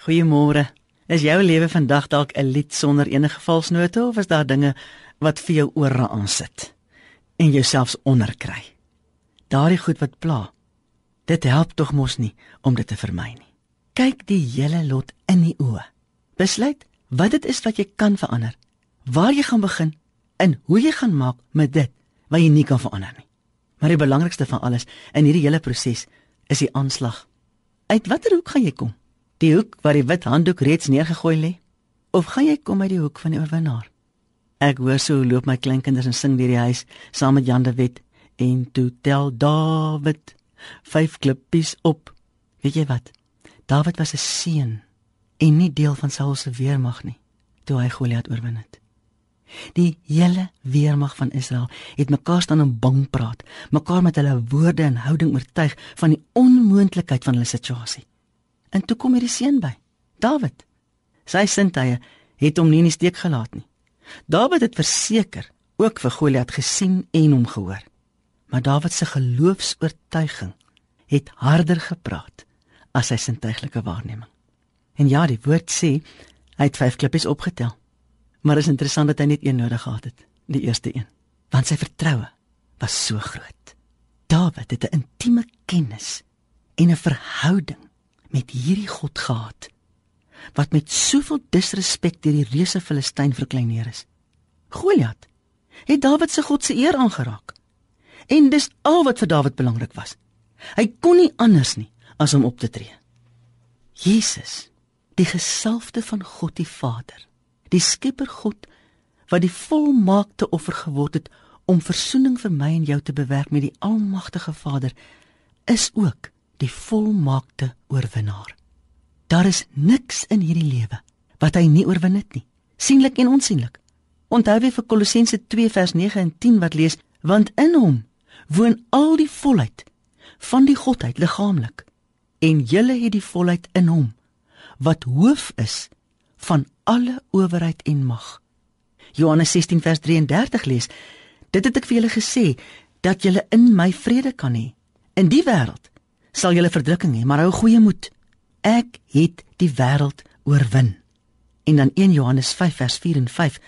Goeiemôre. Is jou lewe vandag dalk 'n lied sonder enige valsnote of is daar dinge wat vir jou ore aansit en jouselfs onderkry? Daardie goed wat pla. Dit help tog mos nie om dit te vermy nie. Kyk die hele lot in die oë. Besluit wat dit is wat jy kan verander, waar jy gaan begin en hoe jy gaan maak met dit wat jy nie kan verander nie. Maar die belangrikste van alles in hierdie hele proses is die aanslag. Uit watter hoek gaan jy kom? Die hoek waar die wit handdoek reeds neergegooi lê? Of gaan jy kom uit die hoek van die oorwinnaar? Ek hoor so loop my kleinkinders en sing deur die huis saam met Jan de Wet en toe tel Dawid 5 klippies op. Weet jy wat? Dawid was 'n seun en nie deel van Saul se weermag nie toe hy Goliat oorwin het. Die hele weermag van Israel het mekaar staan en bang praat, mekaar met hulle woorde en houding oortuig van die onmoontlikheid van hulle situasie. En toe kom hierdie seun by, Dawid. Sy sintuie het hom nie in die steek gelaat nie. Dawid het verseker ook vir Goliat gesien en hom gehoor. Maar Dawid se geloofs-oortuiging het harder gepraat as sy sintuiglike waarneming. En ja, die woord sê, hy het 5 klippies opgetel. Maar is interessant dat hy net een nodig gehad het, die eerste een. Want sy vertroue was so groot. Dawid het 'n intieme kennis en 'n verhouding met hierdie God gehad, wat met soveel disrespek deur die reuse Filistyn verkleineer is. Goliat het Dawid se God se eer aangeraak. En dis al wat vir Dawid belangrik was. Hy kon nie anders nie as om op te tree. Jesus, die gesalfde van God die Vader, die Skepper God, wat die volmaakte offer geword het om versoening vir my en jou te bewerk met die almagtige Vader, is ook die volmaakte oorwinnaar. Daar is niks in hierdie lewe wat hy nie oorwin het nie, sienlik en onsienlik. Onthou weer vir Kolossense 2 vers 9 en 10 wat lees, want in hom woon al die volheid van die Godheid liggaamlik, en julle het die volheid in hom, wat hoof is van alle owerheid en mag. Johannes 16 vers 33 lees, dit het ek vir julle gesê, dat julle in my vrede kan hê. In die wêreld sal julle verdrukking hê, maar hou goeie moed. Ek het die wêreld oorwin. En dan 1 Johannes 5 vers 4 en 5.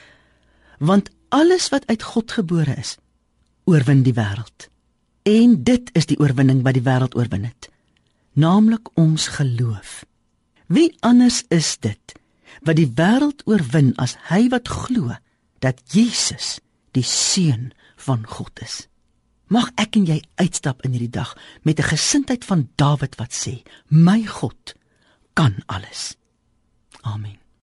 Want alles wat uit God gebore is, oorwin die wêreld. En dit is die oorwinning wat die wêreld oorwin het, naamlik ons geloof. Wie anders is dit wat die wêreld oorwin as hy wat glo dat Jesus die seun van God is? Mag ek en jy uitstap in hierdie dag met 'n gesindheid van Dawid wat sê, my God kan alles. Amen.